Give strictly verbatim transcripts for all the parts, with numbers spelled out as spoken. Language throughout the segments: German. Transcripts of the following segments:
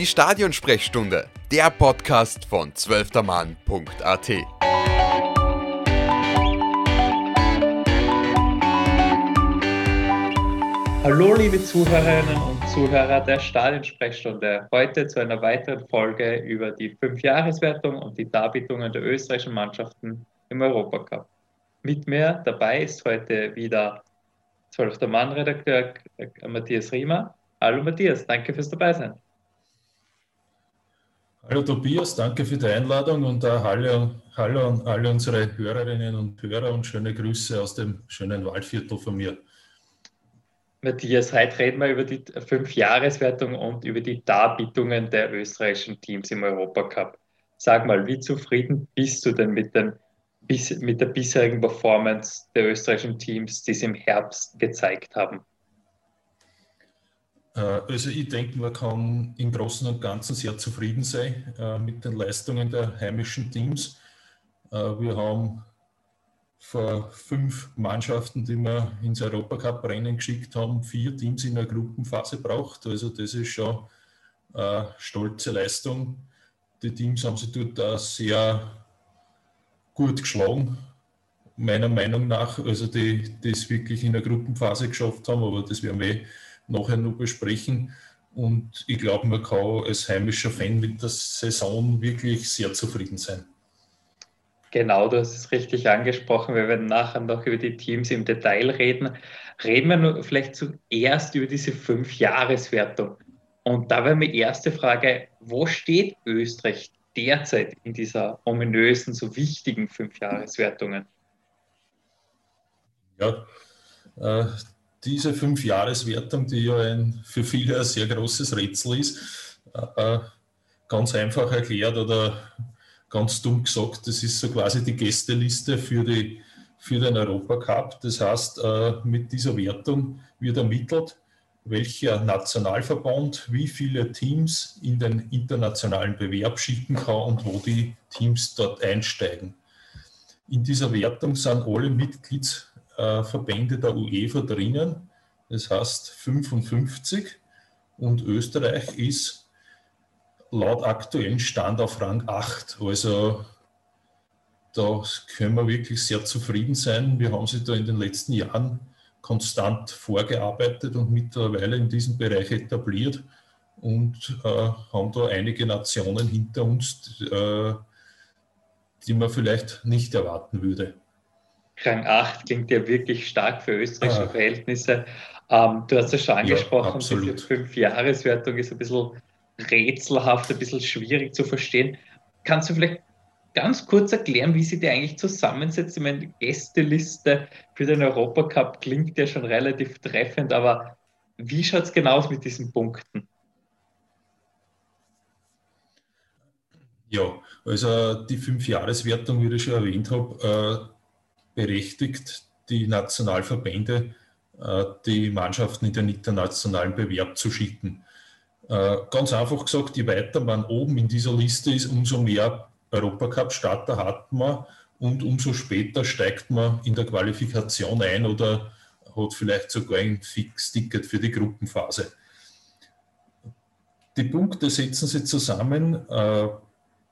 die Stadionsprechstunde, der Podcast von zwölfter Mann punkt at. Hallo liebe Zuhörerinnen und Zuhörer der Stadionsprechstunde. Heute zu einer weiteren Folge über die Fünfjahreswertung und die Darbietungen der österreichischen Mannschaften im Europacup. Mit mir dabei ist heute wieder zwölfter Mann-Redakteur Matthias Riemer. Hallo Matthias, danke fürs Dabeisein. Hallo Tobias, danke für die Einladung und uh, hallo, hallo an alle unsere Hörerinnen und Hörer und schöne Grüße aus dem schönen Waldviertel von mir. Matthias, heute reden wir über die Fünfjahreswertung und über die Darbietungen der österreichischen Teams im Europacup. Sag mal, wie zufrieden bist du denn mit, den, mit der bisherigen Performance der österreichischen Teams, die sie im Herbst gezeigt haben? Also ich denke, man kann im Großen und Ganzen sehr zufrieden sein äh, mit den Leistungen der heimischen Teams. Äh, wir haben vor fünf Mannschaften, die wir ins Europacup-Rennen geschickt haben, vier Teams in der Gruppenphase braucht. Also das ist schon eine äh, stolze Leistung. Die Teams haben sich dort auch sehr gut geschlagen, meiner Meinung nach. Also die, die es wirklich in der Gruppenphase geschafft haben, aber das werden wir nachher noch besprechen. Und ich glaube, man kann als heimischer Fan mit der Saison wirklich sehr zufrieden sein. Genau, du hast es richtig angesprochen. Wir werden nachher noch über die Teams im Detail reden. Reden wir nur vielleicht zuerst über diese Fünf-Jahres-Wertung. Und da wäre meine erste Frage, wo steht Österreich derzeit in dieser ominösen, so wichtigen Fünf-Jahres-Wertungen? Ja, äh, Diese Fünf-Jahres-Wertung, die ja ein, für viele ein sehr großes Rätsel ist, äh, ganz einfach erklärt oder ganz dumm gesagt, das ist so quasi die Gästeliste für, die, für den Europacup. Das heißt, äh, mit dieser Wertung wird ermittelt, welcher Nationalverband wie viele Teams in den internationalen Bewerb schicken kann und wo die Teams dort einsteigen. In dieser Wertung sind alle Mitglieds Verbände der UEFA drinnen, das heißt fünfundfünfzig, und Österreich ist laut aktuellen Stand auf Rang acht. Also da können wir wirklich sehr zufrieden sein. Wir haben sich da in den letzten Jahren konstant vorgearbeitet und mittlerweile in diesem Bereich etabliert und äh, haben da einige Nationen hinter uns, äh, die man vielleicht nicht erwarten würde. Rang acht klingt ja wirklich stark für österreichische ah. Verhältnisse. Ähm, du hast es schon angesprochen, ja, diese Fünf-Jahres-Wertung ist ein bisschen rätselhaft, ein bisschen schwierig zu verstehen. Kannst du vielleicht ganz kurz erklären, wie sie die eigentlich zusammensetzt? Ich meine, die Gästeliste für den Europacup klingt ja schon relativ treffend, aber wie schaut es genau aus mit diesen Punkten? Ja, also die Fünf-Jahres-Wertung, wie ich schon erwähnt habe, äh, berechtigt die Nationalverbände, die Mannschaften in den internationalen Bewerb zu schicken. Ganz einfach gesagt, je weiter man oben in dieser Liste ist, umso mehr Europacup-Starter hat man und umso später steigt man in der Qualifikation ein oder hat vielleicht sogar ein Fix-Ticket für die Gruppenphase. Die Punkte setzen sie zusammen.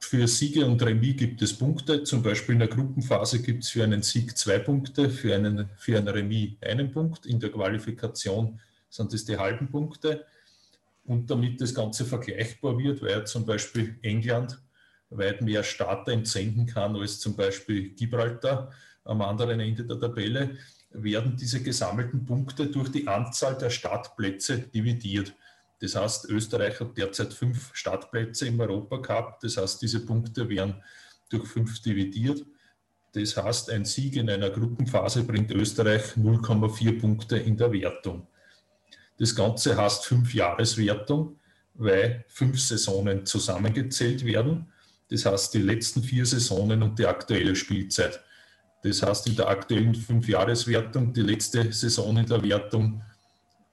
Für Siege und Remis gibt es Punkte, zum Beispiel in der Gruppenphase gibt es für einen Sieg zwei Punkte, für einen, für einen Remis einen Punkt, in der Qualifikation sind es die halben Punkte. Und damit das Ganze vergleichbar wird, weil zum Beispiel England weit mehr Starter entsenden kann als zum Beispiel Gibraltar am anderen Ende der Tabelle, werden diese gesammelten Punkte durch die Anzahl der Startplätze dividiert. Das heißt, Österreich hat derzeit fünf Startplätze im Europacup. Das heißt, diese Punkte werden durch fünf dividiert. Das heißt, ein Sieg in einer Gruppenphase bringt Österreich null Komma vier Punkte in der Wertung. Das Ganze heißt Fünf-Jahres-Wertung, weil fünf Saisonen zusammengezählt werden. Das heißt, die letzten vier Saisonen und die aktuelle Spielzeit. Das heißt, in der aktuellen Fünf-Jahres-Wertung, die letzte Saison in der Wertung,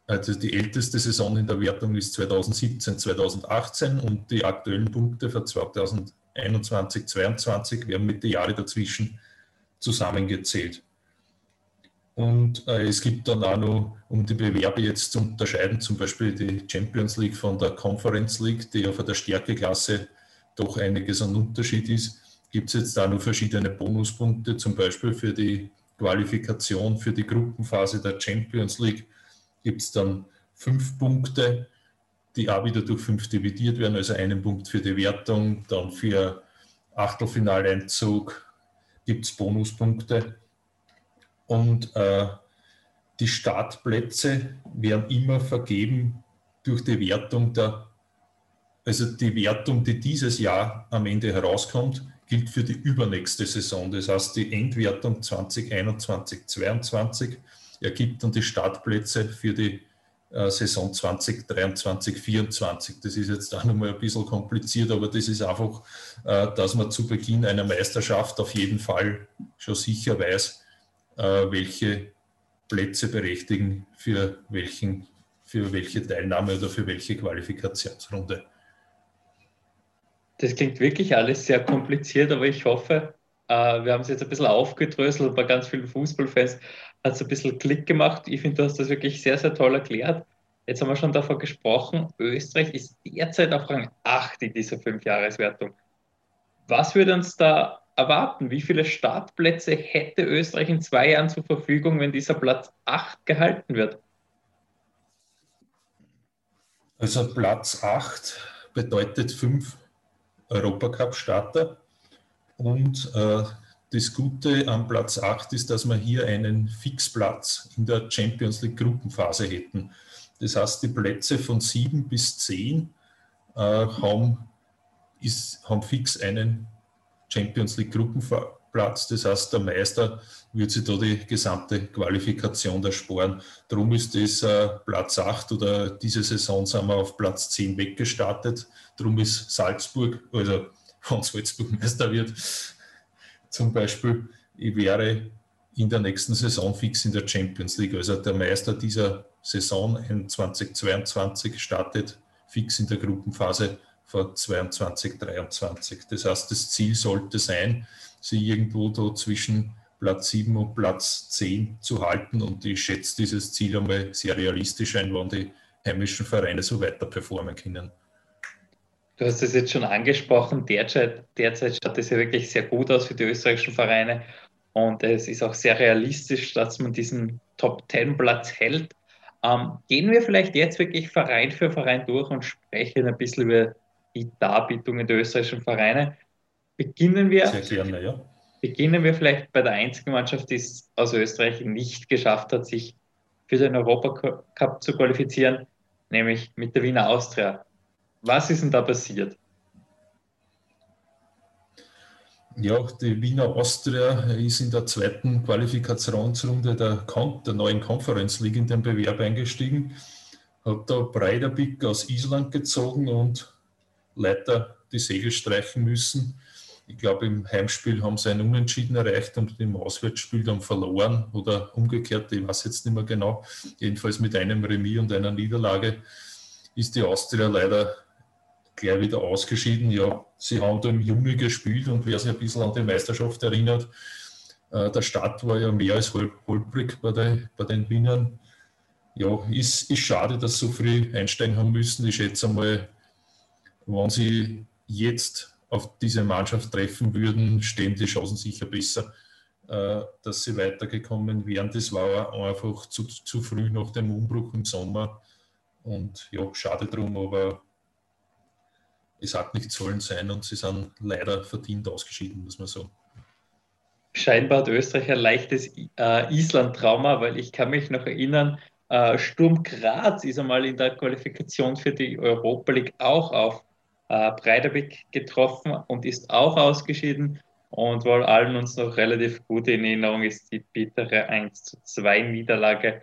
also die älteste Saison in der Wertung ist zweitausendsiebzehn, zweitausendachtzehn und die aktuellen Punkte für zweitausendeinundzwanzig, zweitausendzweiundzwanzig werden mit den Jahren dazwischen zusammengezählt. Und äh, es gibt dann auch noch, um die Bewerbe jetzt zu unterscheiden, zum Beispiel die Champions League von der Conference League, die ja von der Stärkeklasse doch einiges an Unterschied ist, gibt es jetzt auch noch verschiedene Bonuspunkte, zum Beispiel für die Qualifikation für die Gruppenphase der Champions League gibt es dann fünf Punkte, die auch wieder durch fünf dividiert werden, also einen Punkt für die Wertung, dann für Achtelfinaleinzug gibt es Bonuspunkte. Und äh, die Startplätze werden immer vergeben durch die Wertung der, also die Wertung, die dieses Jahr am Ende herauskommt, gilt für die übernächste Saison. Das heißt, die Endwertung zwanzig einundzwanzig zweiundzwanzig ergibt dann die Startplätze für die äh, Saison zwanzig dreiundzwanzig vierundzwanzig. Das ist jetzt auch nochmal ein bisschen kompliziert, aber das ist einfach, äh, dass man zu Beginn einer Meisterschaft auf jeden Fall schon sicher weiß, welche Plätze berechtigen für, welchen, für welche Teilnahme oder für welche Qualifikationsrunde. Das klingt wirklich alles sehr kompliziert, aber ich hoffe, wir haben es jetzt ein bisschen aufgedröselt bei ganz vielen Fußballfans, hat es ein bisschen Klick gemacht. Ich finde, du hast das wirklich sehr, sehr toll erklärt. Jetzt haben wir schon davon gesprochen, Österreich ist derzeit auf Rang acht in dieser Fünfjahreswertung. Was würde uns da erwarten? Wie viele Startplätze hätte Österreich in zwei Jahren zur Verfügung, wenn dieser Platz acht gehalten wird? Also Platz acht bedeutet fünf Europacup-Starter. Und äh, das Gute am Platz acht ist, dass wir hier einen Fixplatz in der Champions League Gruppenphase hätten. Das heißt, die Plätze von sieben bis zehn äh, haben, ist, haben fix einen Champions League Gruppenplatz, das heißt, der Meister wird sich da die gesamte Qualifikation ersparen. Darum ist das äh, Platz acht oder diese Saison sind wir auf Platz zehn weggestartet. Darum ist Salzburg, also wenn Salzburg Meister wird, zum Beispiel, ich wäre in der nächsten Saison fix in der Champions League. Also der Meister dieser Saison in zwanzig zweiundzwanzig startet fix in der Gruppenphase vor zweiundzwanzig dreiundzwanzig. Das heißt, das Ziel sollte sein, sie irgendwo da zwischen Platz sieben und Platz zehn zu halten. Und ich schätze dieses Ziel einmal sehr realistisch ein, wann die heimischen Vereine so weiter performen können. Du hast es jetzt schon angesprochen. Derzeit, derzeit schaut es ja wirklich sehr gut aus für die österreichischen Vereine. Und es ist auch sehr realistisch, dass man diesen Top-zehn-Platz hält. Ähm, gehen wir vielleicht jetzt wirklich Verein für Verein durch und sprechen ein bisschen über die Darbietungen der österreichischen Vereine. Beginnen wir, Sehr gerne, ja. beginnen wir vielleicht bei der einzigen Mannschaft, die es aus Österreich nicht geschafft hat, sich für den Europacup zu qualifizieren, nämlich mit der Wiener Austria. Was ist denn da passiert? Ja, die Wiener Austria ist in der zweiten Qualifikationsrunde der, Kon- der neuen Conference League in den Bewerb eingestiegen, hat da Breiðablik aus Island gezogen und leider die Segel streichen müssen. Ich glaube, im Heimspiel haben sie ein Unentschieden erreicht und im Auswärtsspiel dann verloren oder umgekehrt, ich weiß jetzt nicht mehr genau. Jedenfalls mit einem Remis und einer Niederlage ist die Austria leider gleich wieder ausgeschieden. Ja, sie haben da im Juni gespielt und wer sich ein bisschen an die Meisterschaft erinnert, äh, der Start war ja mehr als holp- holprig bei, der, bei den Wienern. Ja, ist, ist schade, dass sie so früh einsteigen haben müssen. Ich schätze einmal, wenn sie jetzt auf diese Mannschaft treffen würden, stehen die Chancen sicher besser, dass sie weitergekommen wären. Das war einfach zu, zu früh nach dem Umbruch im Sommer. Und ja, schade drum, aber es hat nicht sollen sein und sie sind leider verdient ausgeschieden, muss man sagen. Scheinbar hat Österreich ein leichtes Island-Trauma, weil ich kann mich noch erinnern, Sturm Graz ist einmal in der Qualifikation für die Europa League auch auf Uh, Breiðablik getroffen und ist auch ausgeschieden. Und weil allen uns noch relativ gut in Erinnerung ist die bittere eins zu zwei Niederlage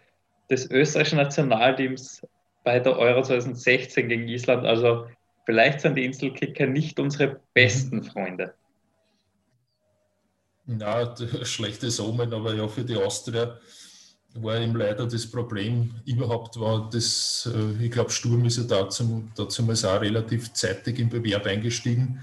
des österreichischen Nationalteams bei der Euro zweitausendsechzehn gegen Island. Also vielleicht sind die Inselkicker nicht unsere besten Freunde. Na, schlechtes Omen, aber ja, für die Austria war eben leider das Problem, überhaupt war das, ich glaube, Sturm ist ja dazu, dazu mal auch relativ zeitig im Bewerb eingestiegen.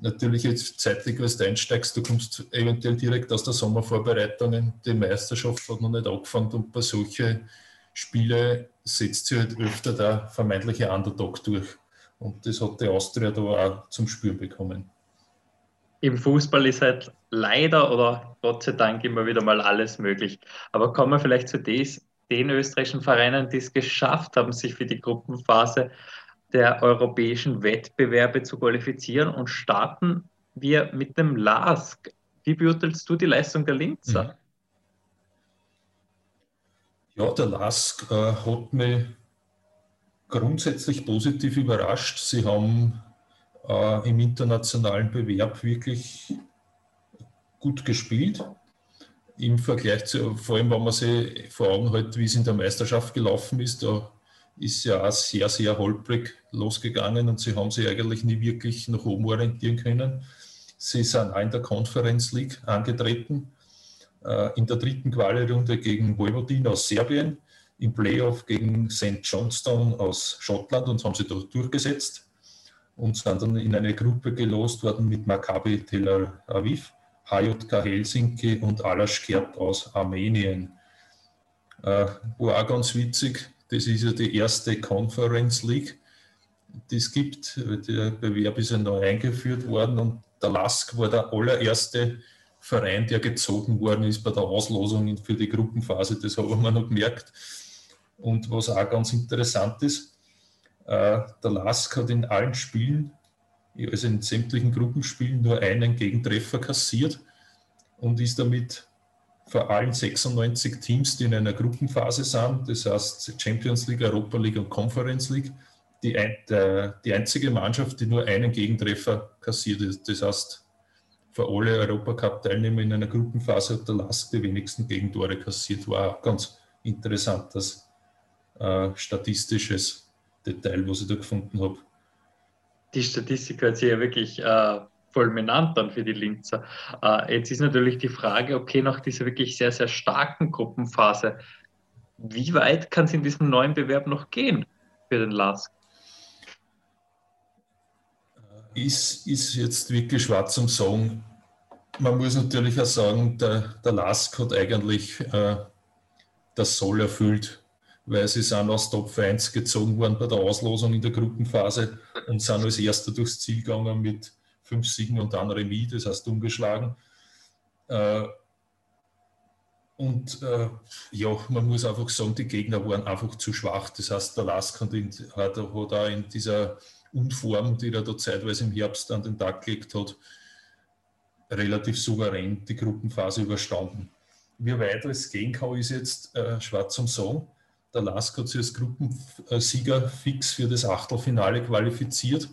natürlich jetzt zeitlich, was du einsteigst, du kommst eventuell direkt aus der Sommervorbereitung, die Meisterschaft hat noch nicht angefangen und bei solchen Spielen setzt sich halt öfter der vermeintliche Underdog durch. Und das hat die Austria da auch zum Spüren bekommen. Im Fußball ist halt leider oder Gott sei Dank immer wieder mal alles möglich. Aber kommen wir vielleicht zu des, den österreichischen Vereinen, die es geschafft haben, sich für die Gruppenphase der europäischen Wettbewerbe zu qualifizieren, und starten wir mit dem L A S K. Wie beurteilst du die Leistung der Linzer? Ja, der L A S K äh, hat mich grundsätzlich positiv überrascht. Sie haben äh, im internationalen Bewerb wirklich gut gespielt. Im Vergleich zu, vor allem wenn man sich vor Augen hält, wie es in der Meisterschaft gelaufen ist, da ist ja auch sehr, sehr holprig losgegangen und sie haben sich eigentlich nie wirklich nach oben orientieren können. Sie sind auch in der Conference League angetreten, äh, in der dritten Quali-Runde gegen Vojvodin aus Serbien, im Playoff gegen Sankt Johnstone aus Schottland, und haben sie dort durchgesetzt und sind dann in eine Gruppe gelost worden mit Maccabi Tel Aviv, H J K Helsinki und Alashkert aus Armenien. Äh, war auch ganz witzig, das ist ja die erste Conference League, die es gibt. Der Bewerb ist ja neu eingeführt worden und der L A S K war der allererste Verein, der gezogen worden ist bei der Auslosung für die Gruppenphase. Das haben wir noch gemerkt. Und was auch ganz interessant ist, äh, der L A S K hat in allen Spielen, also in sämtlichen Gruppenspielen, nur einen Gegentreffer kassiert und ist damit vor allen sechsundneunzig Teams, die in einer Gruppenphase sind, das heißt Champions League, Europa League und Conference League, die, ein, der, die einzige Mannschaft, die nur einen Gegentreffer kassiert ist. Das heißt, für alle Europacup-Teilnehmer in einer Gruppenphase hat der L A S K die wenigsten Gegentore kassiert. War auch ganz interessant, das äh, statistisches Detail, was ich da gefunden habe. Die Statistik hört sich ja wirklich äh, fulminant an für die Linzer. Äh, jetzt ist natürlich die Frage, okay, nach dieser wirklich sehr, sehr starken Gruppenphase, wie weit kann es in diesem neuen Bewerb noch gehen für den L A S K? Ist, ist jetzt wirklich schwarz zum Sagen. Man muss natürlich auch sagen, der, der L A S K hat eigentlich äh, das Soll erfüllt, weil sie sind aus Top eins gezogen worden bei der Auslosung in der Gruppenphase und sind als Erster durchs Ziel gegangen mit fünf Siegen und einem Remis, das heißt ungeschlagen. Äh, und äh, ja, man muss einfach sagen, die Gegner waren einfach zu schwach. Das heißt, der L A S K hat, in, hat, hat auch in dieser Unform, die er da zeitweise im Herbst an den Tag gelegt hat, relativ souverän die Gruppenphase überstanden. Wie weit es gehen kann, ist jetzt äh, schwarz zum Sagen. Der L A S K hat sich als Gruppensieger fix für das Achtelfinale qualifiziert.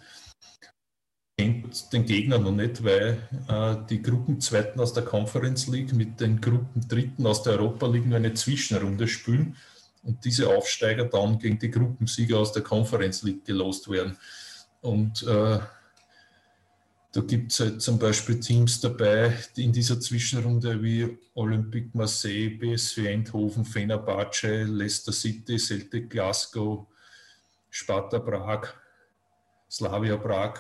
Kennt den Gegner noch nicht, weil äh, die Gruppenzweiten aus der Conference League mit den Gruppendritten aus der Europa League nur eine Zwischenrunde spielen und diese Aufsteiger dann gegen die Gruppensieger aus der Conference League gelost werden. Und äh, da gibt es halt zum Beispiel Teams dabei, die in dieser Zwischenrunde wie Olympique Marseille, P S V Eindhoven, Fenerbahce, Leicester City, Celtic Glasgow, Sparta Prag, Slavia Prag,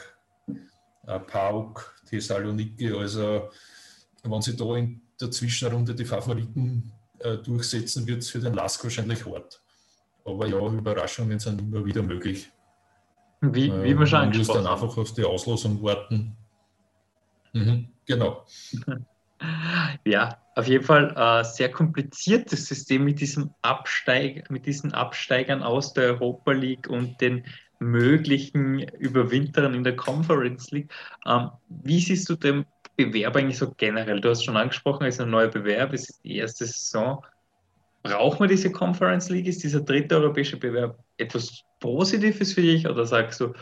äh, P A O K, Thessaloniki. Also wenn sie da in der Zwischenrunde die Favoriten äh, durchsetzen, wird es für den L A S K wahrscheinlich hart. Aber ja, Überraschungen sind immer wieder möglich. Wie, wie wir schon angesprochen haben. Man muss dann einfach auf die Auslosung warten. Mhm, genau. Ja, auf jeden Fall ein sehr kompliziertes System mit, diesem Absteig, mit diesen Absteigern aus der Europa League und den möglichen Überwinterern in der Conference League. Wie siehst du den Bewerb eigentlich so generell? Du hast schon angesprochen, es ist ein neuer Bewerb, es ist die erste Saison. Braucht man diese Conference League? Ist dieser dritte europäische Bewerb etwas Positives für dich? Oder sagst du,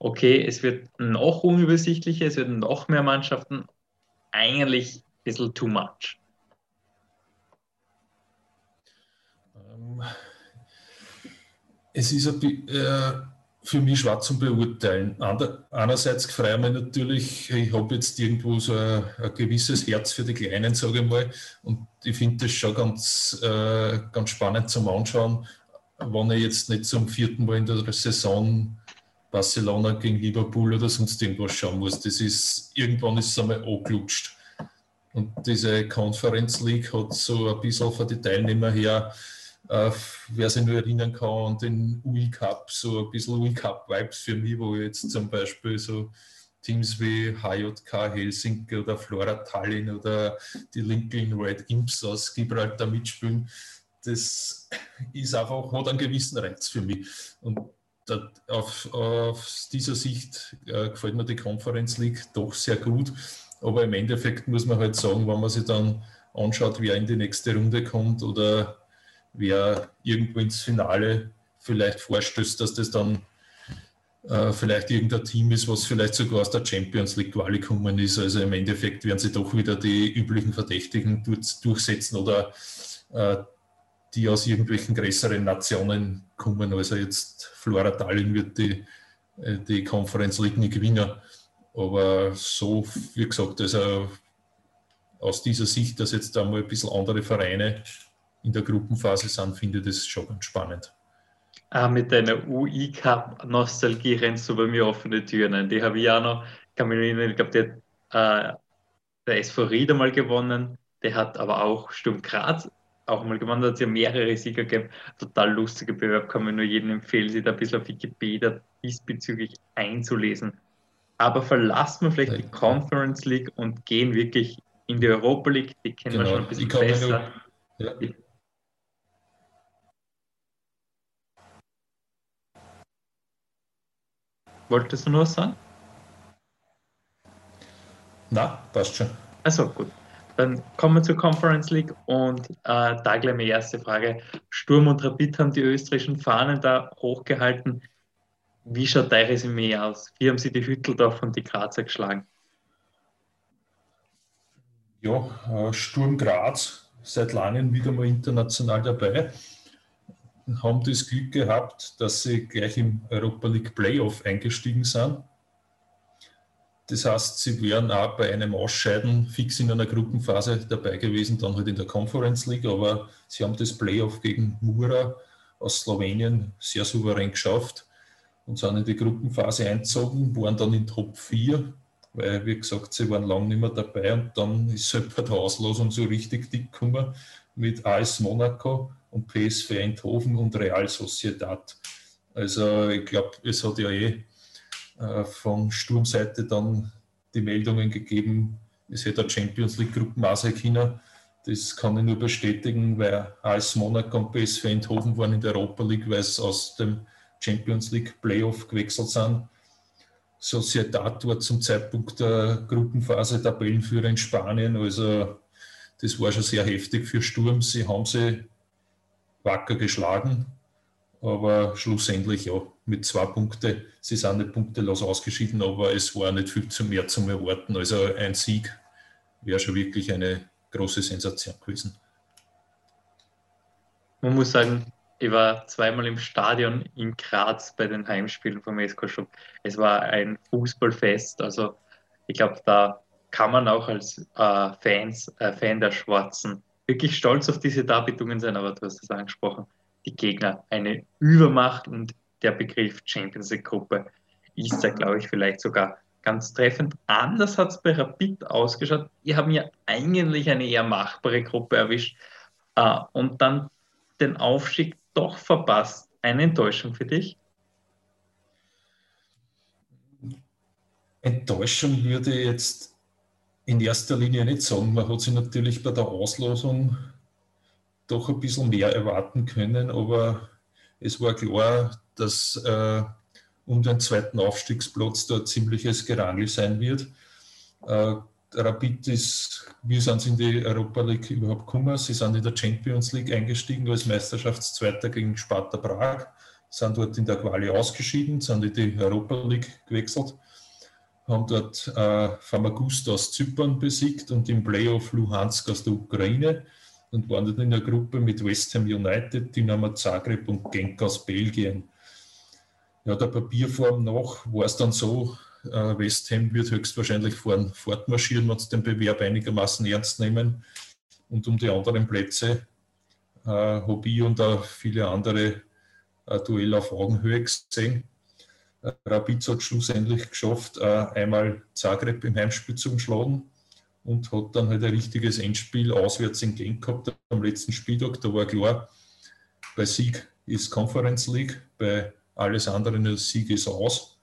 okay, es wird noch unübersichtlicher, es werden noch mehr Mannschaften, eigentlich ein bisschen too much? Es ist ein, äh, für mich schwarz zum Beurteilen. Ander, einerseits freue ich mich natürlich, ich habe jetzt irgendwo so ein, ein gewisses Herz für die Kleinen, sage ich mal, und ich finde das schon ganz, äh, ganz spannend zum Anschauen, wenn ich jetzt nicht zum vierten Mal in der Saison Barcelona gegen Liverpool oder sonst irgendwas schauen muss. Das ist, irgendwann ist es einmal angeklutscht. Und diese Conference League hat so ein bisschen von den Teilnehmern her, äh, wer sich nur erinnern kann, an den U I Cup, so ein bisschen U I Cup-Vibes für mich, wo jetzt zum Beispiel so Teams wie H J K Helsinki oder Flora Tallinn oder die Lincoln Red Imps aus Gibraltar mitspielen. Das ist einfach, hat einen gewissen Reiz für mich. Und da, auf, auf dieser Sicht äh, gefällt mir die Conference League doch sehr gut. Aber im Endeffekt muss man halt sagen, wenn man sich dann anschaut, wer in die nächste Runde kommt oder wer irgendwo ins Finale vielleicht vorstößt, dass das dann äh, vielleicht irgendein Team ist, was vielleicht sogar aus der Champions League Quali gekommen ist. Also im Endeffekt werden sie doch wieder die üblichen Verdächtigen durchsetzen oder äh, die aus irgendwelchen größeren Nationen kommen. Also jetzt Flora Tallinn wird die, die Conference League nicht gewinnen. Aber so, wie gesagt, also aus dieser Sicht, dass jetzt da mal ein bisschen andere Vereine in der Gruppenphase sind, finde ich das schon ganz spannend. Ah, mit deiner U I Cup-Nostalgie rennst du bei mir offene Türen ein. Die habe ich ja noch, kann mich erinnern, ich glaube, der, äh, der S V Ried mal gewonnen, der hat aber auch Sturm Graz auch mal gewonnen, da hat es ja mehrere Sieger gegeben. Total lustiger Bewerb, kann man nur jedem empfehlen, sich da ein bisschen auf Wikipedia diesbezüglich einzulesen. Aber verlassen wir vielleicht ja. die Conference League und gehen wirklich in die Europa League. Die kennen genau. wir schon ein bisschen besser. Nur, ja. Wolltest du noch was sagen? Na, passt schon. Achso, gut. Dann kommen wir zur Conference League und äh, da gleich meine erste Frage. Sturm und Rapid haben die österreichischen Fahnen da hochgehalten. Wie schaut dein Resümee aus? Wie haben Sie die Hütteldorf und die Grazer geschlagen? Ja, Sturm Graz, seit langem wieder mal international dabei. Haben das Glück gehabt, dass sie gleich im Europa League Playoff eingestiegen sind. Das heißt, sie wären auch bei einem Ausscheiden fix in einer Gruppenphase dabei gewesen, dann halt in der Conference League, aber sie haben das Playoff gegen Mura aus Slowenien sehr souverän geschafft. Und sind in die Gruppenphase eingezogen, waren dann in Top vier, weil, wie gesagt, sie waren lange nicht mehr dabei. Und dann ist halt bei der Auslosung so richtig dick gekommen mit A S Monaco und P S V Eindhoven und Real Sociedad. Also ich glaube, es hat ja eh äh, von Sturmseite dann die Meldungen gegeben, es hätte eine Champions League Gruppenphase können. Das kann ich nur bestätigen, weil A S Monaco und P S V Eindhoven waren in der Europa League, weil es aus dem Champions League Playoff gewechselt sind. Sociedad war zum Zeitpunkt der Gruppenphase Tabellenführer in Spanien. Also das war schon sehr heftig für Sturm. Sie haben sie wacker geschlagen, aber schlussendlich ja mit zwei Punkten. Sie sind nicht punktelos ausgeschieden, aber es war nicht viel zu mehr zum Erwarten. Also ein Sieg wäre schon wirklich eine große Sensation gewesen. Man muss sagen, ich war zweimal im Stadion in Graz bei den Heimspielen vom S K Sturm. Es war ein Fußballfest. Also ich glaube, da kann man auch als äh, Fans, äh, Fan der Schwarzen wirklich stolz auf diese Darbietungen sein. Aber du hast es angesprochen, die Gegner, eine Übermacht, und der Begriff Champions League Gruppe ist da, glaube ich, vielleicht sogar ganz treffend. Anders hat es bei Rapid ausgeschaut. Die haben ja eigentlich eine eher machbare Gruppe erwischt äh, und dann den Aufstieg doch verpasst. Eine Enttäuschung für dich? Enttäuschung würde ich jetzt in erster Linie nicht sagen. Man hat sich natürlich bei der Auslosung doch ein bisschen mehr erwarten können, aber es war klar, dass äh, um den zweiten Aufstiegsplatz da ziemliches Gerangel sein wird. Äh, Rapid ist, wie sind sie in die Europa League überhaupt gekommen? Sie sind in der Champions League eingestiegen als Meisterschaftszweiter gegen Sparta Prag, sind dort in der Quali ausgeschieden, sind in die Europa League gewechselt, haben dort äh, Famagusta aus Zypern besiegt und im Playoff Luhansk aus der Ukraine und waren dort in der Gruppe mit West Ham United, Dinamo Zagreb und Genk aus Belgien. Ja, der Papierform nach war es dann so, West Ham wird höchstwahrscheinlich fortmarschieren, wenn sie den Bewerb einigermaßen ernst nehmen. Und um die anderen Plätze äh, habe ich und auch viele andere äh, Duell auf Augenhöhe gesehen. Rapid hat schlussendlich geschafft, einmal Zagreb im Heimspiel zu schlagen und hat dann halt ein richtiges Endspiel auswärts in Genk gehabt am letzten Spieltag. Da war klar, bei Sieg ist Conference League, bei alles andere nur Sieg ist aus.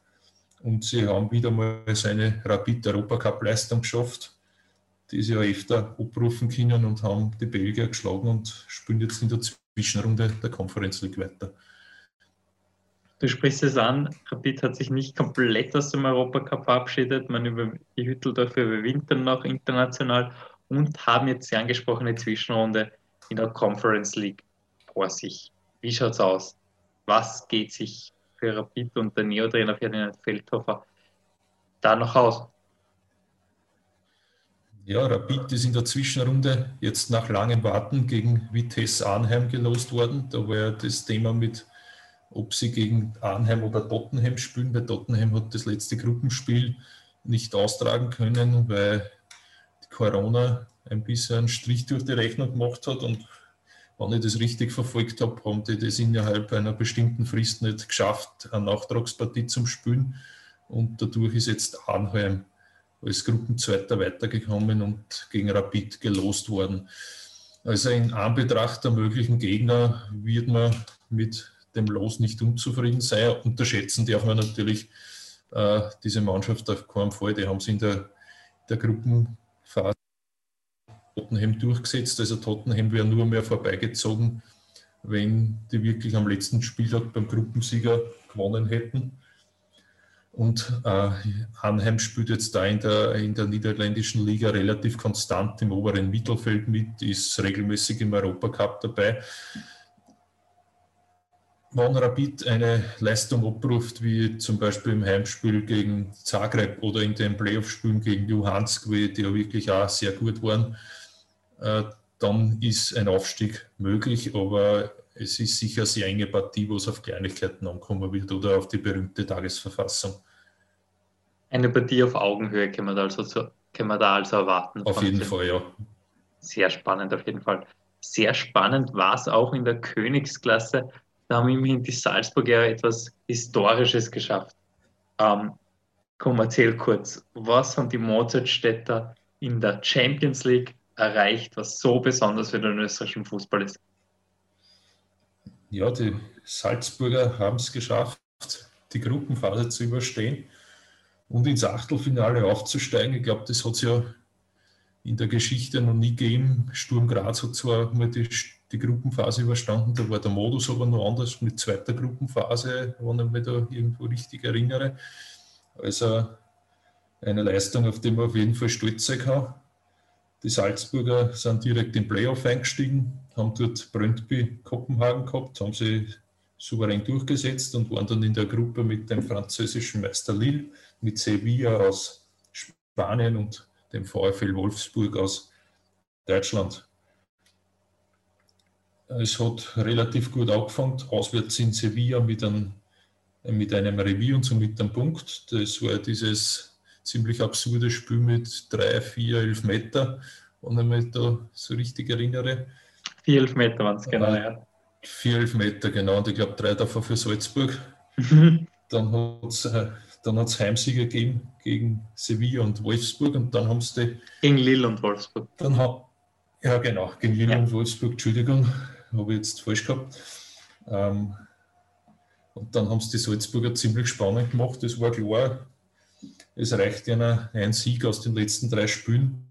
Und sie haben wieder mal seine Rapid-Europacup-Leistung geschafft, die sie ja öfter abrufen können, und haben die Belgier geschlagen und spielen jetzt in der Zwischenrunde der Conference League weiter. Du sprichst es an, Rapid hat sich nicht komplett aus dem Europacup verabschiedet. Man über die Hütteldorfer überwintern noch international und haben jetzt die angesprochene Zwischenrunde in der Conference League vor sich. Wie schaut's aus? Was geht sich für Rapid und der Neotrainer Ferdinand Feldhofer da noch aus? Ja, Rapid ist in der Zwischenrunde jetzt nach langem Warten gegen Vitesse Arnheim gelost worden. Da war ja das Thema mit, ob sie gegen Arnheim oder Tottenham spielen. Bei Tottenham hat das letzte Gruppenspiel nicht austragen können, weil Corona ein bisschen einen Strich durch die Rechnung gemacht hat. Und wenn ich das richtig verfolgt habe, haben die das innerhalb einer bestimmten Frist nicht geschafft, eine Nachtragspartie zum Spielen. Und dadurch ist jetzt Arnheim als Gruppenzweiter weitergekommen und gegen Rapid gelost worden. Also in Anbetracht der möglichen Gegner wird man mit dem Los nicht unzufrieden sein. Unterschätzen darf man natürlich äh, diese Mannschaft auf keinen Fall. Die haben sie in der, der Gruppenphase Tottenham durchgesetzt. Also Tottenham wäre nur mehr vorbeigezogen, wenn die wirklich am letzten Spieltag beim Gruppensieger gewonnen hätten. Und äh, Arnheim spielt jetzt da in der, in der niederländischen Liga relativ konstant im oberen Mittelfeld mit, ist regelmäßig im Europacup dabei. Wenn Rapid eine Leistung abruft, wie zum Beispiel im Heimspiel gegen Zagreb oder in den Playoff-Spielen gegen Luhansk, die ja wirklich auch sehr gut waren, dann ist ein Aufstieg möglich, aber es ist sicher eine sehr enge Partie, wo es auf Kleinigkeiten ankommen wird oder auf die berühmte Tagesverfassung. Eine Partie auf Augenhöhe kann man da also, kann man da also erwarten. Auf jeden Fall, ja. Sehr spannend, auf jeden Fall. Sehr spannend war es auch in der Königsklasse. Da haben immerhin die Salzburger etwas Historisches geschafft. Ähm, komm, erzähl kurz, was haben die Mozartstädter in der Champions League erreicht, was so besonders für den österreichischen Fußball ist? Ja, die Salzburger haben es geschafft, die Gruppenphase zu überstehen und ins Achtelfinale aufzusteigen. Ich glaube, das hat es ja in der Geschichte noch nie gegeben. Sturm Graz hat zwar mal die die Gruppenphase überstanden, da war der Modus aber noch anders mit zweiter Gruppenphase, wenn ich mich da irgendwo richtig erinnere. Also eine Leistung, auf die man auf jeden Fall stolz sein kann. Die Salzburger sind direkt im Playoff eingestiegen, haben dort Brøndby Kopenhagen gehabt, haben sie souverän durchgesetzt und waren dann in der Gruppe mit dem französischen Meister Lille, mit Sevilla aus Spanien und dem VfL Wolfsburg aus Deutschland. Es hat relativ gut angefangen, auswärts in Sevilla mit einem, mit einem Revier und somit einem Punkt. Das war dieses ziemlich absurde Spiel mit drei, vier Elfmeter, wenn ich mich da so richtig erinnere. Vier Elfmeter waren es, genau, ja. Vier Elfmeter, genau, und ich glaube drei davon für Salzburg. Dann hat es dann hat's Heimsieger gegeben gegen Sevilla und Wolfsburg und dann haben sie die... Gegen Lille und Wolfsburg. Dann haben, ja, genau, gegen Lille ja. und Wolfsburg, Entschuldigung. Habe ich jetzt falsch gehabt. Ähm, und dann haben es die Salzburger ziemlich spannend gemacht. Das war klar, es reicht ihnen ein Sieg aus den letzten drei Spielen,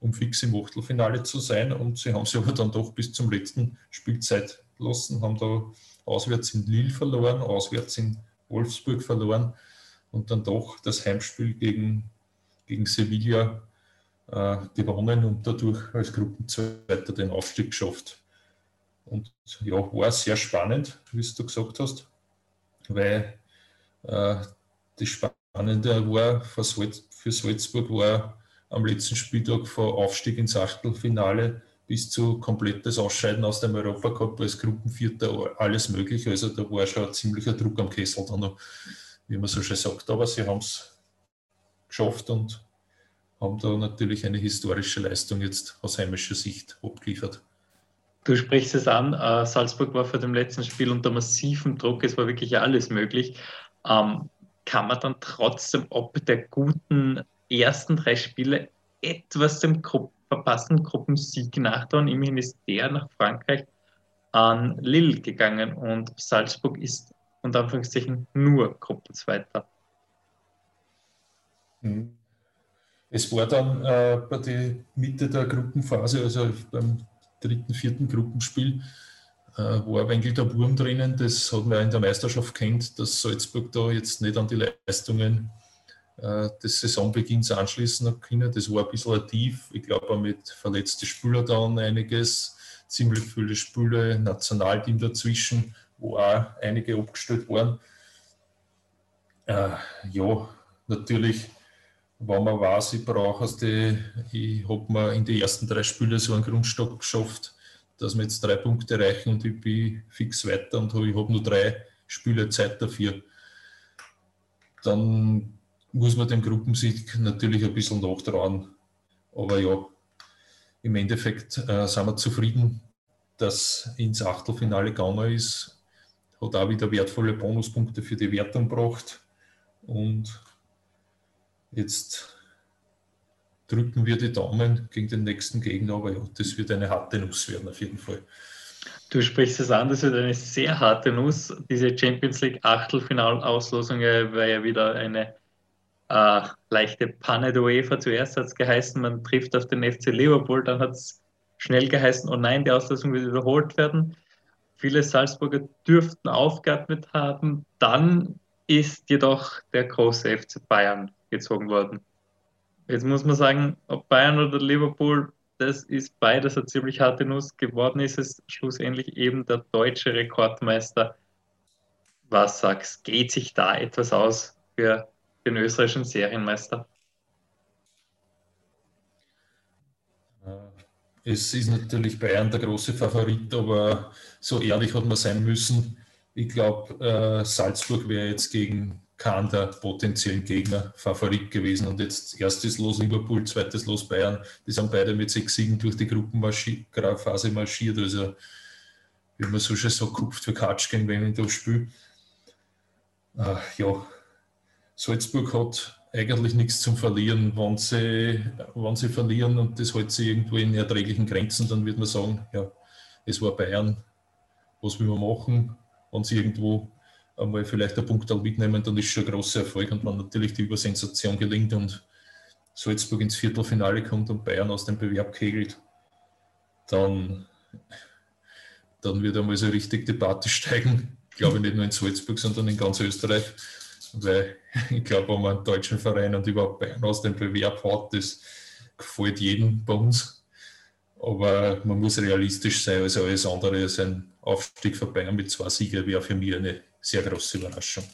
um fix im Achtelfinale zu sein. Und sie haben sie aber dann doch bis zum letzten Spielzeit lassen, haben da auswärts in Lille verloren, auswärts in Wolfsburg verloren und dann doch das Heimspiel gegen, gegen Sevilla äh, gewonnen und dadurch als Gruppenzweiter den Aufstieg geschafft. Und ja, war sehr spannend, wie du gesagt hast, weil äh, das Spannende war für, Salz, für Salzburg war am letzten Spieltag von Aufstieg ins Achtelfinale bis zu komplettes Ausscheiden aus dem Europacup als Gruppenvierter alles möglich. Also da war schon ein ziemlicher Druck am Kessel dann noch, wie man so schön sagt. Aber sie haben es geschafft und haben da natürlich eine historische Leistung jetzt aus heimischer Sicht abgeliefert. Du sprichst es an, Salzburg war vor dem letzten Spiel unter massivem Druck, es war wirklich alles möglich. kann man dann trotzdem ob der guten ersten drei Spiele etwas dem Grupp- verpassten Gruppensieg nachtrauen. Immerhin ist der nach Frankreich an Lille gegangen und Salzburg ist unter Anführungszeichen nur Gruppenzweiter. Es war dann äh, bei der Mitte der Gruppenphase, also beim dritten, vierten Gruppenspiel, äh, war ein wenig der Wurm drinnen. Das hat man ja in der Meisterschaft kennt, dass Salzburg da jetzt nicht an die Leistungen des Saisonbeginns anschließen habe können. Das war ein bisschen tief. Ich glaube, auch mit verletzten Spielern dann einiges, ziemlich viele Spiele, Nationalteam dazwischen, wo auch einige abgestellt waren. Äh, ja, natürlich, wenn man weiß, ich brauche aus den, ich habe mir in den ersten drei Spielen so einen Grundstock geschafft, dass wir jetzt drei Punkte erreichen und ich bin fix weiter und ich habe nur drei Spiele Zeit dafür. Dann muss man dem Gruppensieg natürlich ein bisschen nachtrauen. Aber ja, im Endeffekt äh, sind wir zufrieden, dass ins Achtelfinale gegangen ist. Hat auch wieder wertvolle Bonuspunkte für die Wertung gebracht. Und jetzt drücken wir die Daumen gegen den nächsten Gegner. Aber ja, das wird eine harte Nuss werden auf jeden Fall. Du sprichst es an, das wird eine sehr harte Nuss. Diese Champions League Achtelfinalauslosung war ja wieder eine Uh, leichte Panne der UEFA. Zuerst hat es geheißen, man trifft auf den F C Liverpool, dann hat es schnell geheißen, oh nein, die Auslosung wird wiederholt werden. Viele Salzburger dürften aufgeatmet haben. Dann ist jedoch der große F C Bayern gezogen worden. Jetzt muss man sagen, ob Bayern oder Liverpool, das ist beides eine ziemlich harte Nuss. Geworden ist es schlussendlich eben der deutsche Rekordmeister. Was sagst du? Geht sich da etwas aus für den österreichischen Serienmeister? Es ist natürlich Bayern der große Favorit, aber so ehrlich hat man sein müssen. Ich glaube, Salzburg wäre jetzt gegen keinen der potenziellen Gegner Favorit gewesen. Und jetzt erstes Los Liverpool, zweites Los Bayern. Die sind beide mit sechs Siegen durch die Gruppenphase marschiert. Also, wie man so schon sagt, kupft für Katsch gegen wen in das Spiel. Ach, ja, Salzburg hat eigentlich nichts zum Verlieren. Wenn sie, wenn sie verlieren und das hält sie irgendwo in erträglichen Grenzen, dann wird man sagen, ja, es war Bayern, was will man machen? Wenn sie irgendwo einmal vielleicht einen Punkt mitnehmen, dann ist schon ein großer Erfolg. Und wenn natürlich die Übersensation gelingt und Salzburg ins Viertelfinale kommt und Bayern aus dem Bewerb kegelt, dann, dann wird einmal so richtig die Party steigen. Ich glaube nicht nur in Salzburg, sondern in ganz Österreich. Weil ich glaube, wenn man einen deutschen Verein und überhaupt Bayern aus dem Bewerb hat, das gefällt jedem bei uns. Aber man muss realistisch sein, also alles andere ist ein Aufstieg für Bayern mit zwei Siegen, wäre für mich eine sehr große Überraschung.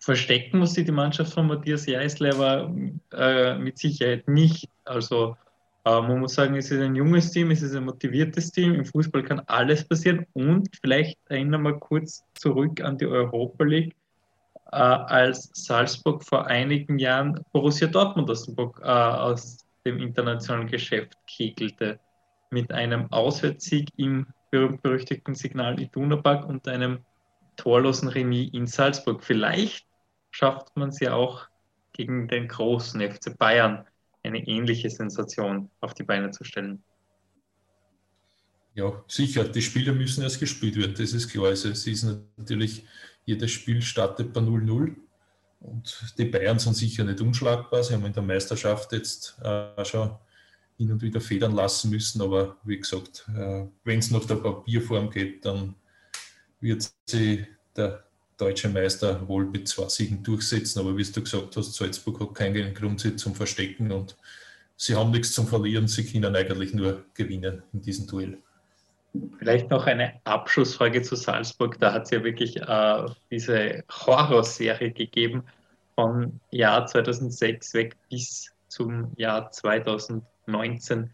Verstecken muss sich die Mannschaft von Matthias Jeißle aber äh, mit Sicherheit nicht. Also äh, man muss sagen, es ist ein junges Team, es ist ein motiviertes Team, im Fußball kann alles passieren und vielleicht erinnern wir kurz zurück an die Europa League, als Salzburg vor einigen Jahren Borussia Dortmund aus dem, äh, aus dem internationalen Geschäft kegelte. Mit einem Auswärtssieg im berühmt-berüchtigten Signal Iduna Park und einem torlosen Remis in Salzburg. Vielleicht schafft man es ja auch gegen den großen F C Bayern, eine ähnliche Sensation auf die Beine zu stellen. Ja, sicher. Die Spiele müssen erst gespielt werden, das ist klar. Also es ist natürlich... Jedes Spiel startet bei null null und die Bayern sind sicher nicht unschlagbar. Sie haben in der Meisterschaft jetzt äh, schon hin und wieder federn lassen müssen, aber wie gesagt, äh, wenn es nach der Papierform geht, dann wird sich der deutsche Meister wohl mit zwei Siegen durchsetzen. Aber wie du gesagt hast, Salzburg hat keinen Grund zum Verstecken und sie haben nichts zum Verlieren, sie können eigentlich nur gewinnen in diesem Duell. Vielleicht noch eine Abschlussfrage zu Salzburg. Da hat es ja wirklich äh, diese Horrorserie gegeben vom Jahr zweitausendsechs weg bis zum Jahr zweitausendneunzehn,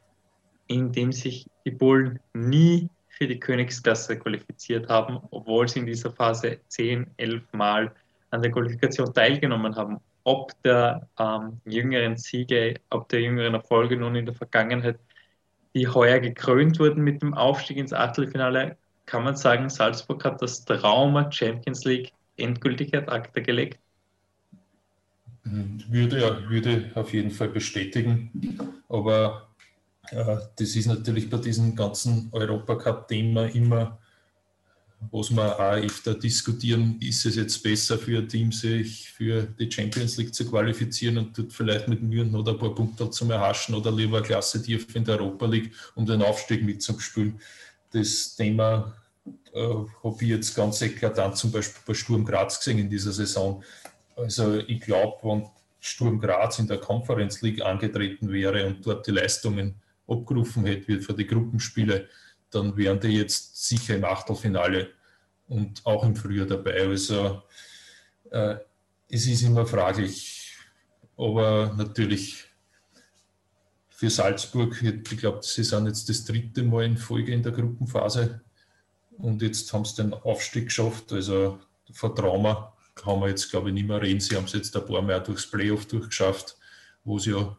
in dem sich die Bullen nie für die Königsklasse qualifiziert haben, obwohl sie in dieser Phase zehn, elf Mal an der Qualifikation teilgenommen haben. Ob der ähm, jüngeren Siege, ob der jüngeren Erfolge nun in der Vergangenheit, die heuer gekrönt wurden mit dem Aufstieg ins Achtelfinale, kann man sagen, Salzburg hat das Trauma Champions League endgültig ad acta gelegt? Würde ja, würde auf jeden Fall bestätigen. Aber äh, das ist natürlich bei diesem ganzen Europacup-Thema immer, was wir auch öfter diskutieren, ist es jetzt besser für ein Team, sich für die Champions League zu qualifizieren und dort vielleicht mit Mühe noch ein paar Punkte zu erhaschen oder lieber eine Klasse tief in der Europa League, um den Aufstieg mitzuspielen. Das Thema äh, habe ich jetzt ganz eklatant zum Beispiel bei Sturm Graz gesehen in dieser Saison. Also ich glaube, wenn Sturm Graz in der Conference League angetreten wäre und dort die Leistungen abgerufen hätte, wie für die Gruppenspiele, dann wären die jetzt sicher im Achtelfinale und auch im Frühjahr dabei. Also äh, es ist immer fraglich. Aber natürlich für Salzburg, ich glaube, sie sind jetzt das dritte Mal in Folge in der Gruppenphase und jetzt haben sie den Aufstieg geschafft. Also von Trauma kann man jetzt, glaube ich, nicht mehr reden. Sie haben es jetzt ein paar Mal durchs Playoff durchgeschafft, wo es ja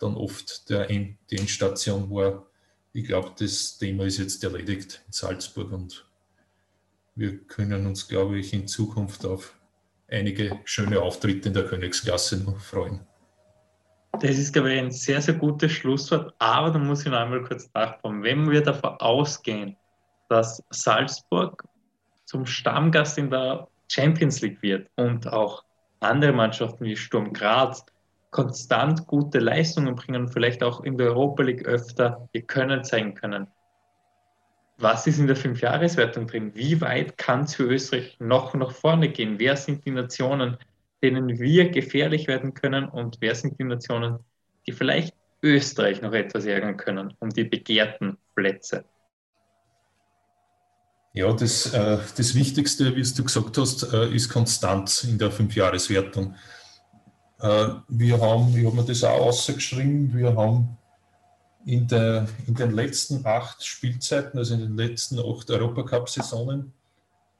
dann oft der End- die Endstation war. Ich glaube, das Thema ist jetzt erledigt in Salzburg und wir können uns, glaube ich, in Zukunft auf einige schöne Auftritte in der Königsklasse noch freuen. Das ist, glaube ich, ein sehr, sehr gutes Schlusswort, aber da muss ich noch einmal kurz nachfragen. Wenn wir davon ausgehen, dass Salzburg zum Stammgast in der Champions League wird und auch andere Mannschaften wie Sturm Graz konstant gute Leistungen bringen und vielleicht auch in der Europa League öfter ihr Können zeigen können. Was ist in der Fünfjahreswertung drin? Wie weit kann es für Österreich noch nach vorne gehen? Wer sind die Nationen, denen wir gefährlich werden können und wer sind die Nationen, die vielleicht Österreich noch etwas ärgern können um die begehrten Plätze? Ja, das, äh, das Wichtigste, wie du gesagt hast, äh, ist Konstanz in der Fünfjahreswertung. Wir haben, ich habe mir das auch ausgeschrieben, wir haben in, der, in den letzten acht Spielzeiten, also in den letzten acht Europacup-Saisonen,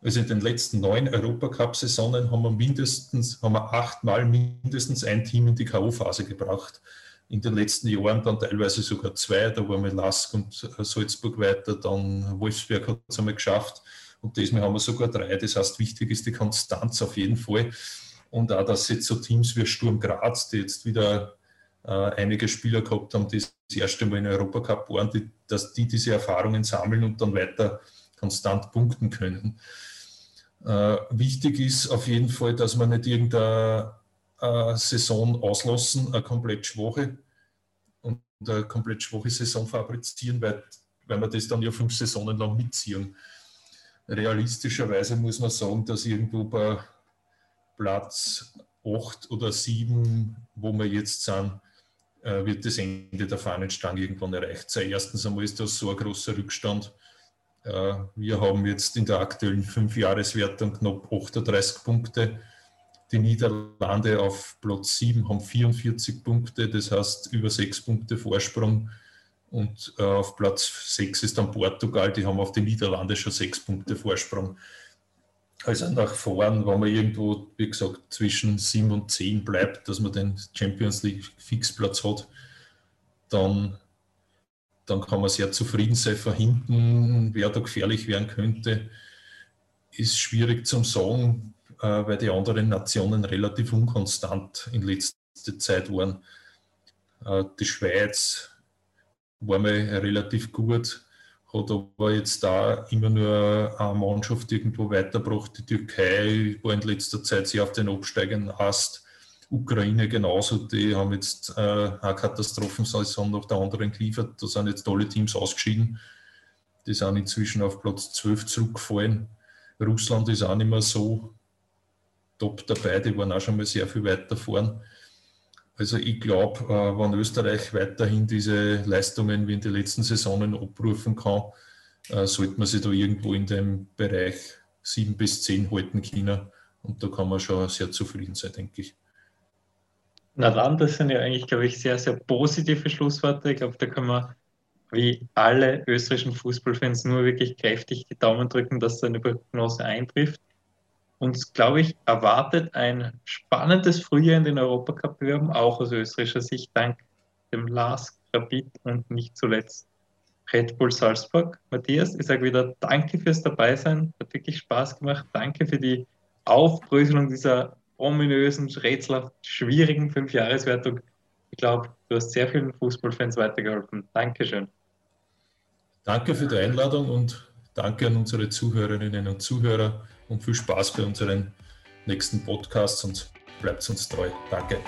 also in den letzten neun Europacup-Saisonen haben wir mindestens, haben wir achtmal mindestens ein Team in die K O-Phase gebracht. In den letzten Jahren dann teilweise sogar zwei, da waren wir LASK und Salzburg weiter, dann Wolfsburg hat es einmal geschafft und diesmal haben wir sogar drei. Das heißt, wichtig ist die Konstanz auf jeden Fall. Und auch, dass jetzt so Teams wie Sturm Graz, die jetzt wieder äh, einige Spieler gehabt haben, die das erste Mal in den Europacup waren, die, dass die diese Erfahrungen sammeln und dann weiter konstant punkten können. Äh, wichtig ist auf jeden Fall, dass man nicht irgendeine äh, Saison auslassen, eine komplett schwache und eine komplett schwache Saison fabrizieren, weil, weil wir das dann ja fünf Saisonen lang mitziehen. Realistischerweise muss man sagen, dass irgendwo bei Platz acht oder sieben, wo wir jetzt sind, wird das Ende der Fahnenstange irgendwann erreicht sein. Erstens einmal ist das so ein großer Rückstand. Wir haben jetzt in der aktuellen Fünfjahreswertung knapp achtunddreißig Punkte. Die Niederlande auf Platz sieben haben vierundvierzig Punkte, das heißt über sechs Punkte Vorsprung. Und auf Platz sechs ist dann Portugal, die haben auf die Niederlande schon sechs Punkte Vorsprung. Also nach vorn, wenn man irgendwo, wie gesagt, zwischen sieben und zehn bleibt, dass man den Champions League Fixplatz hat, dann, dann kann man sehr zufrieden sein. Von hinten, wer da gefährlich werden könnte, ist schwierig zu sagen, weil die anderen Nationen relativ unkonstant in letzter Zeit waren. Die Schweiz war mal relativ gut, hat aber jetzt da immer nur eine Mannschaft irgendwo weitergebracht. Die Türkei war in letzter Zeit sehr auf den absteigenden Ast. Ukraine genauso, die haben jetzt äh, eine Katastrophensaison nach der anderen geliefert. Da sind jetzt alle Teams ausgeschieden. Die sind inzwischen auf Platz zwölf zurückgefallen. Russland ist auch nicht mehr so top dabei, die waren auch schon mal sehr viel weiter vorn. Also ich glaube, äh, wenn Österreich weiterhin diese Leistungen wie in den letzten Saisonen abrufen kann, äh, sollte man sich da irgendwo in dem Bereich sieben bis zehn halten können. Und da kann man schon sehr zufrieden sein, denke ich. Na dann, das sind ja eigentlich, glaube ich, sehr, sehr positive Schlussworte. Ich glaube, da können wir wie alle österreichischen Fußballfans nur wirklich kräftig die Daumen drücken, dass da eine Prognose eintrifft. Uns, glaube ich, erwartet ein spannendes Frühjahr in den Europacup-Bewerben, auch aus österreichischer Sicht, dank dem LASK, Rapid und nicht zuletzt Red Bull Salzburg. Matthias, ich sage wieder danke fürs Dabeisein, hat wirklich Spaß gemacht. Danke für die Aufbröselung dieser ominösen, rätselhaft schwierigen Fünfjahreswertung. Ich glaube, du hast sehr vielen Fußballfans weitergeholfen. Dankeschön. Danke für die Einladung und danke an unsere Zuhörerinnen und Zuhörer und viel Spaß bei unseren nächsten Podcasts und bleibt uns treu. Danke.